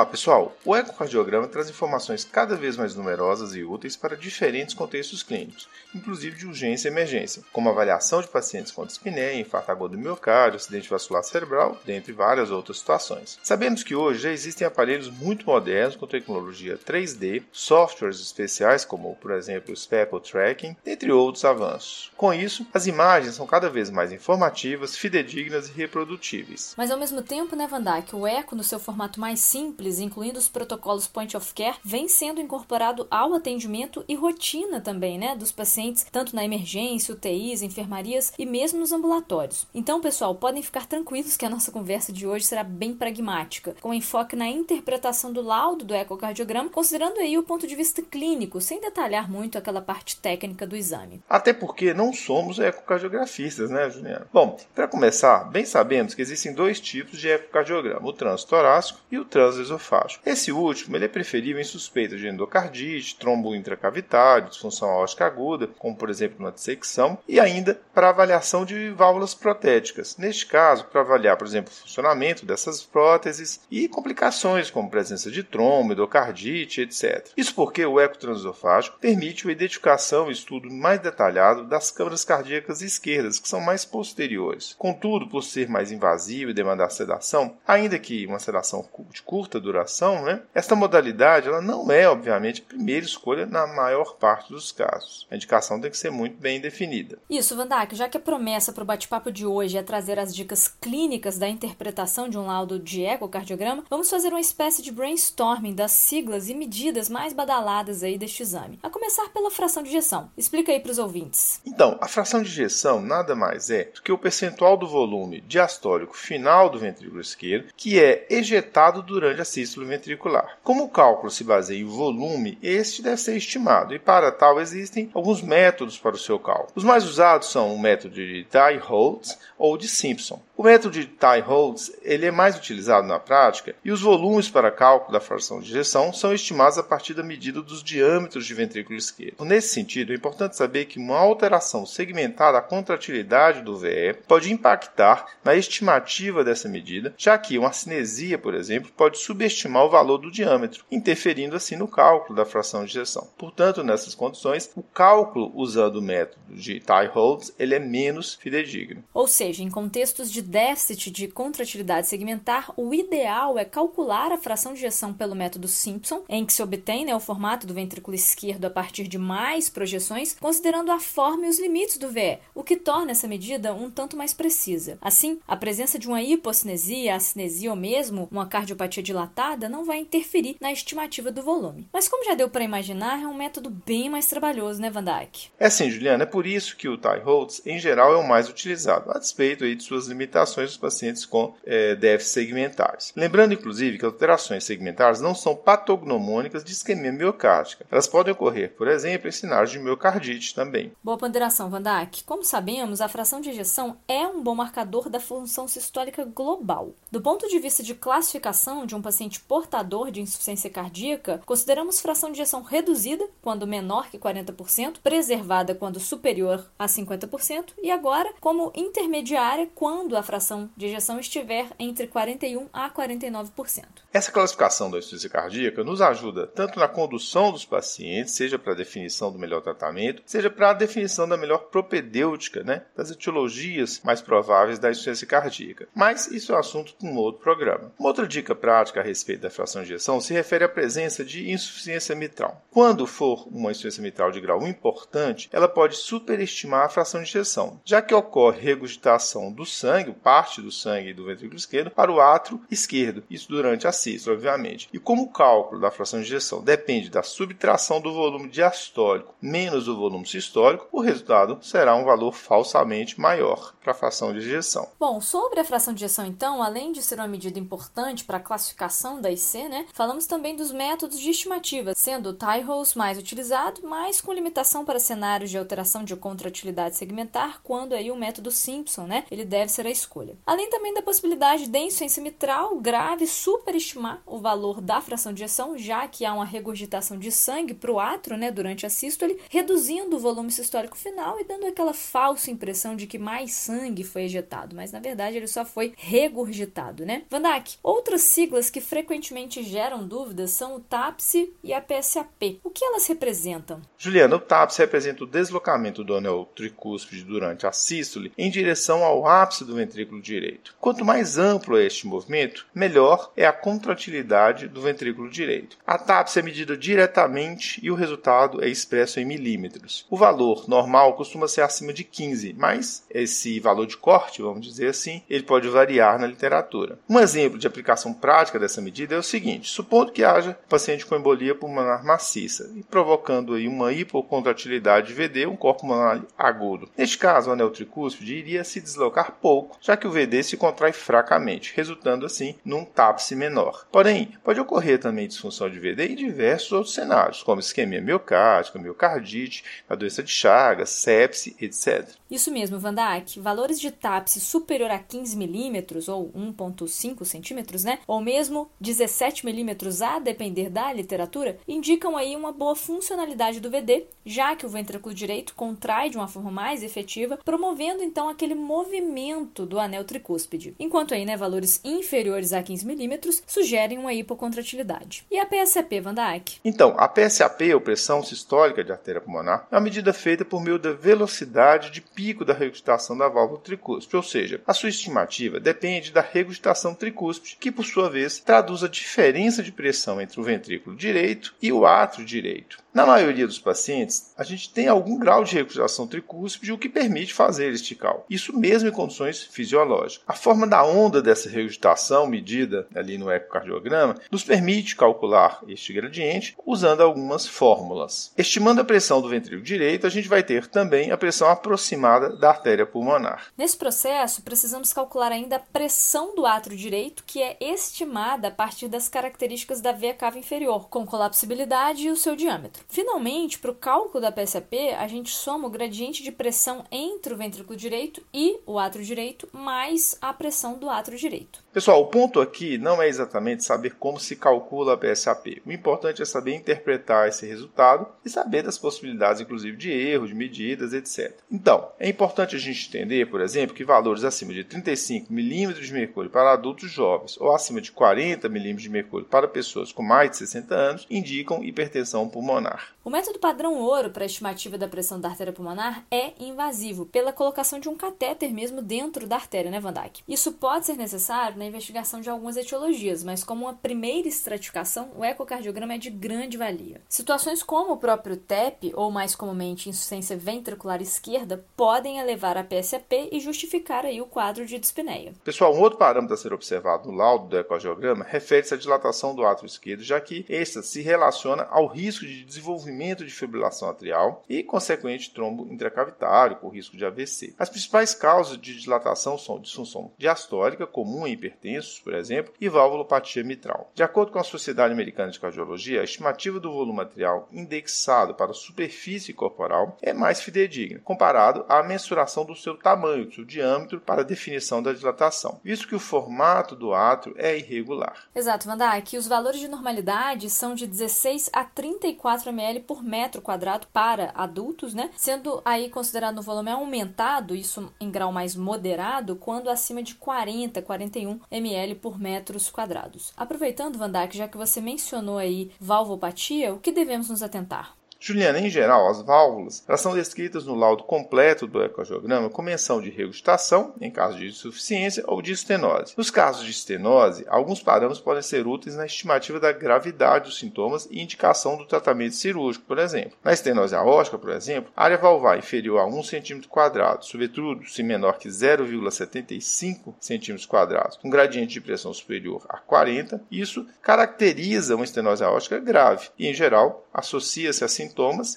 Olá pessoal, o ecocardiograma traz informações cada vez mais numerosas e úteis para diferentes contextos clínicos, inclusive de urgência e emergência, como avaliação de pacientes com dispneia, infarto agudo do miocárdio, acidente vascular cerebral, dentre várias outras situações. Sabemos que hoje já existem aparelhos muito modernos com tecnologia 3D, softwares especiais como, por exemplo, o Speckle Tracking, entre outros avanços. Com isso, as imagens são cada vez mais informativas, fidedignas e reprodutíveis. Mas ao mesmo tempo, né Vandack, o eco no seu formato mais simples, incluindo os protocolos Point of Care, vem sendo incorporado ao atendimento e rotina também, né, dos pacientes, tanto na emergência, UTIs, enfermarias e mesmo nos ambulatórios. Então, pessoal, podem ficar tranquilos que a nossa conversa de hoje será bem pragmática, com enfoque na interpretação do laudo do ecocardiograma, considerando aí o ponto de vista clínico, sem detalhar muito aquela parte técnica do exame. Até porque não somos ecocardiografistas, né, Juliana? Bom, para começar, bem sabemos que existem dois tipos de ecocardiograma, o transtorácico e o transesofágico. Esse último ele é preferível em suspeitas de endocardite, trombo intracavitário, disfunção aórtica aguda, como por exemplo uma dissecção, e ainda para avaliação de válvulas protéticas. Neste caso, para avaliar, por exemplo, o funcionamento dessas próteses e complicações como presença de trombo, endocardite, etc. Isso porque o eco transesofágico permite a identificação e estudo mais detalhado das câmaras cardíacas esquerdas, que são mais posteriores. Contudo, por ser mais invasivo e demandar sedação, ainda que uma sedação de curta duração, né? Esta modalidade ela não é, obviamente, a primeira escolha na maior parte dos casos. A indicação tem que ser muito bem definida. Isso, Vandack, já que a promessa para o bate-papo de hoje é trazer as dicas clínicas da interpretação de um laudo de ecocardiograma, vamos fazer uma espécie de brainstorming das siglas e medidas mais badaladas aí deste exame. A começar pela fração de ejeção. Explica aí para os ouvintes. Então, a fração de ejeção nada mais é do que o percentual do volume diastólico final do ventrículo esquerdo que é ejetado durante a sístole ventricular. Como o cálculo se baseia em volume, este deve ser estimado, e para tal existem alguns métodos para o seu cálculo. Os mais usados são o método de Teichholz ou de Simpson. O método de Teichholz ele é mais utilizado na prática e os volumes para cálculo da fração de ejeção são estimados a partir da medida dos diâmetros de ventrículo esquerdo. Nesse sentido, é importante saber que uma alteração segmentada à contratilidade do VE pode impactar na estimativa dessa medida, já que uma cinesia, por exemplo, pode subestimar o valor do diâmetro, interferindo assim no cálculo da fração de ejeção. Portanto, nessas condições, o cálculo usando o método de Teichholz ele é menos fidedigno. Ou seja, em contextos de déficit de contratilidade segmentar, o ideal é calcular a fração de ejeção pelo método Simpson, em que se obtém, né, o formato do ventrículo esquerdo a partir de mais projeções, considerando a forma e os limites do VE, o que torna essa medida um tanto mais precisa. Assim, a presença de uma hipocinesia, a cinesia ou mesmo uma cardiopatia dilatada não vai interferir na estimativa do volume. Mas como já deu para imaginar, é um método bem mais trabalhoso, né, Vandack? É sim, Juliana, é por isso que o Teichholz, em geral, é o mais utilizado, a despeito aí de suas limitações dos pacientes com déficits segmentares. Lembrando, inclusive, que alterações segmentares não são patognomônicas de isquemia miocárdica. Elas podem ocorrer, por exemplo, em sinais de miocardite também. Boa ponderação, Vandack. Como sabemos, a fração de ejeção é um bom marcador da função sistólica global. Do ponto de vista de classificação de um paciente portador de insuficiência cardíaca, consideramos fração de ejeção reduzida quando menor que 40%, preservada quando superior a 50% e agora como intermediária quando a fração de ejeção estiver entre 41% a 49%. Essa classificação da insuficiência cardíaca nos ajuda tanto na condução dos pacientes, seja para a definição do melhor tratamento, seja para a definição da melhor propedêutica, né, das etiologias mais prováveis da insuficiência cardíaca. Mas isso é assunto para um outro programa. Uma outra dica prática a respeito da fração de ejeção se refere à presença de insuficiência mitral. Quando for uma insuficiência mitral de grau importante, ela pode superestimar a fração de ejeção, já que ocorre regurgitação do sangue, parte do sangue do ventrículo esquerdo, para o átrio esquerdo, isso durante a sístole, obviamente. E como o cálculo da fração de ejeção depende da subtração do volume diastólico menos o volume sistólico, o resultado será um valor falsamente maior para a fração de ejeção. Bom, sobre a fração de ejeção, então, além de ser uma medida importante para a classificação da IC, né? Falamos também dos métodos de estimativa, sendo o Teichholz mais utilizado, mas com limitação para cenários de alteração de contratilidade segmentar, quando aí o método Simpson, né? Ele deve ser a escolha. Além também da possibilidade de insuficiência mitral grave superestimar o valor da fração de ejeção, já que há uma regurgitação de sangue para o átrio, né? Durante a sístole, reduzindo o volume sistólico final e dando aquela falsa impressão de que mais sangue foi ejetado, mas na verdade ele só foi regurgitado, né? Vandack, outra outras siglas que frequentemente geram dúvidas são o TAPSE e a PSAP. O que elas representam? Juliana, o TAPSE representa o deslocamento do anel tricúspide durante a sístole em direção ao ápice do ventrículo direito. Quanto mais amplo é este movimento, melhor é a contratilidade do ventrículo direito. A TAPSE é medida diretamente e o resultado é expresso em milímetros. O valor normal costuma ser acima de 15, mas esse valor de corte, vamos dizer assim, ele pode variar na literatura. Um exemplo de aplicação prática dessa medida é o seguinte: supondo que haja paciente com embolia pulmonar maciça e provocando aí uma hipocontratilidade VD, um corpo pulmonar agudo. Neste caso, o anel tricúspide iria se deslocar pouco, já que o VD se contrai fracamente, resultando assim num TAPSE menor. Porém, pode ocorrer também disfunção de VD em diversos outros cenários, como isquemia miocárdica, miocardite, a doença de Chagas, sepse, etc. Isso mesmo, Vandack. Valores de TAPSE superior a 15 milímetros ou 1,5 centímetros, ou mesmo 17 milímetros a depender da literatura, indicam aí uma boa funcionalidade do VD, já que o ventrículo direito contrai de uma forma mais efetiva, promovendo então aquele movimento do anel tricúspide. Enquanto aí, valores inferiores a 15 milímetros sugerem uma hipocontratilidade. E a PSAP, Vandack? Então, a PSAP, ou pressão sistólica de artéria pulmonar, é uma medida feita por meio da velocidade de pico da regurgitação da válvula tricúspide, ou seja, a sua estimativa depende da regurgitação tricúspide, que por sua vez traduz a diferença de pressão entre o ventrículo direito e o átrio direito. Na maioria dos pacientes, a gente tem algum grau de regurgitação tricúspide, o que permite fazer este cálculo. Isso mesmo em condições fisiológicas. A forma da onda dessa regurgitação, medida ali no ecocardiograma, nos permite calcular este gradiente usando algumas fórmulas. Estimando a pressão do ventrículo direito, a gente vai ter também a pressão aproximada da artéria pulmonar. Nesse processo, precisamos calcular ainda a pressão do átrio direito, que é estimada a partir das características da veia cava inferior, com colapsibilidade e o seu diâmetro. Finalmente, para o cálculo da PSAP, a gente soma o gradiente de pressão entre o ventrículo direito e o átrio direito, mais a pressão do átrio direito. Pessoal, o ponto aqui não é exatamente saber como se calcula a PSAP. O importante é saber interpretar esse resultado e saber das possibilidades, inclusive, de erro, de medidas, etc. Então, é importante a gente entender, por exemplo, que valores acima de 35 milímetros de mercúrio para adultos jovens ou acima de 40 milímetros de mercúrio para pessoas com mais de 60 anos indicam hipertensão pulmonar. O método padrão ouro para a estimativa da pressão da artéria pulmonar é invasivo, pela colocação de um catéter mesmo dentro da artéria, Vandack? Isso pode ser necessário na investigação de algumas etiologias, mas como uma primeira estratificação, o ecocardiograma é de grande valia. Situações como o próprio TEP, ou mais comumente insuficiência ventricular esquerda, podem elevar a PSAP e justificar aí o quadro de dispneia. Pessoal, um outro parâmetro a ser observado no laudo do ecocardiograma refere-se à dilatação do átrio esquerdo, já que esta se relaciona ao risco de desenvolvimento de fibrilação atrial e consequente trombo intracavitário com risco de AVC. As principais causas de dilatação são disfunção diastólica, comum em hipertensos, por exemplo, e valvulopatia mitral. De acordo com a Sociedade Americana de Cardiologia, a estimativa do volume atrial indexado para a superfície corporal é mais fidedigna, comparado à mensuração do seu tamanho, do seu diâmetro, para a definição da dilatação, visto que o formato do átrio é irregular. Exato, Vandack. Os valores de normalidade são de 16 a 34 ml por metro quadrado para adultos, sendo aí considerado um volume aumentado, isso em grau mais moderado, quando acima de 40, 41 ml por metros quadrados. Aproveitando, Vandack, já que você mencionou aí valvopatia, o que devemos nos atentar? Juliana, em geral, as válvulas são descritas no laudo completo do ecocardiograma com menção de regurgitação, em caso de insuficiência, ou de estenose. Nos casos de estenose, alguns parâmetros podem ser úteis na estimativa da gravidade dos sintomas e indicação do tratamento cirúrgico, por exemplo. Na estenose aórtica, por exemplo, a área valvar inferior a 1 cm², sobretudo se menor que 0,75 cm², com gradiente de pressão superior a 40, isso caracteriza uma estenose aórtica grave e, em geral, associa-se a sintomas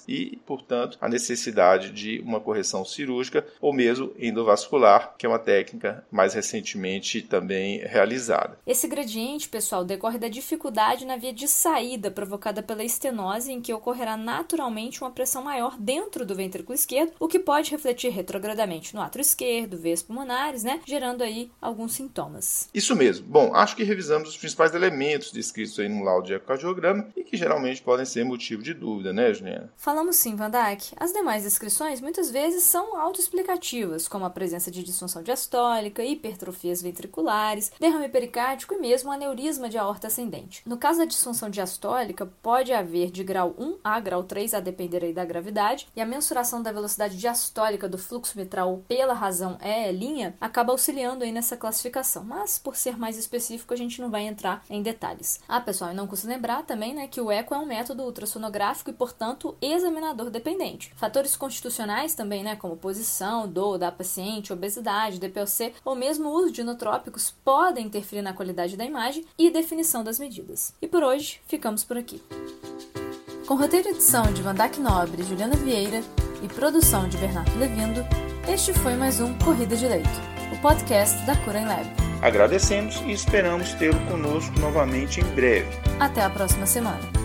e, portanto, a necessidade de uma correção cirúrgica ou mesmo endovascular, que é uma técnica mais recentemente também realizada. Esse gradiente, pessoal, decorre da dificuldade na via de saída provocada pela estenose, em que ocorrerá naturalmente uma pressão maior dentro do ventrículo esquerdo, o que pode refletir retrogradamente no átrio esquerdo, veias pulmonares, gerando aí alguns sintomas. Isso mesmo. Bom, acho que revisamos os principais elementos descritos aí no laudo de ecocardiograma e que geralmente podem ser motivo de dúvida, Juliana. Falamos sim, Vandack. As demais descrições muitas vezes são autoexplicativas, como a presença de disfunção diastólica, hipertrofias ventriculares, derrame pericárdico e mesmo aneurisma de aorta ascendente. No caso da disfunção diastólica, pode haver de grau 1 a grau 3, a depender aí da gravidade, e a mensuração da velocidade diastólica do fluxo mitral pela razão EE' acaba auxiliando aí nessa classificação, mas por ser mais específico a gente não vai entrar em detalhes. Ah, pessoal, e não custa lembrar também, né, que o eco é um método ultrassonográfico e, portanto, examinador dependente. Fatores constitucionais também, né, como posição, dor da paciente, obesidade, DPOC ou mesmo uso de inotrópicos podem interferir na qualidade da imagem e definição das medidas. E por hoje, ficamos por aqui. Com roteiro e edição de Vandack Nobre e Juliana Vieira e produção de Bernardo Levindo, este foi mais um Corrida de Leito, o podcast da Cura em Lab. Agradecemos e esperamos tê-lo conosco novamente em breve. Até a próxima semana.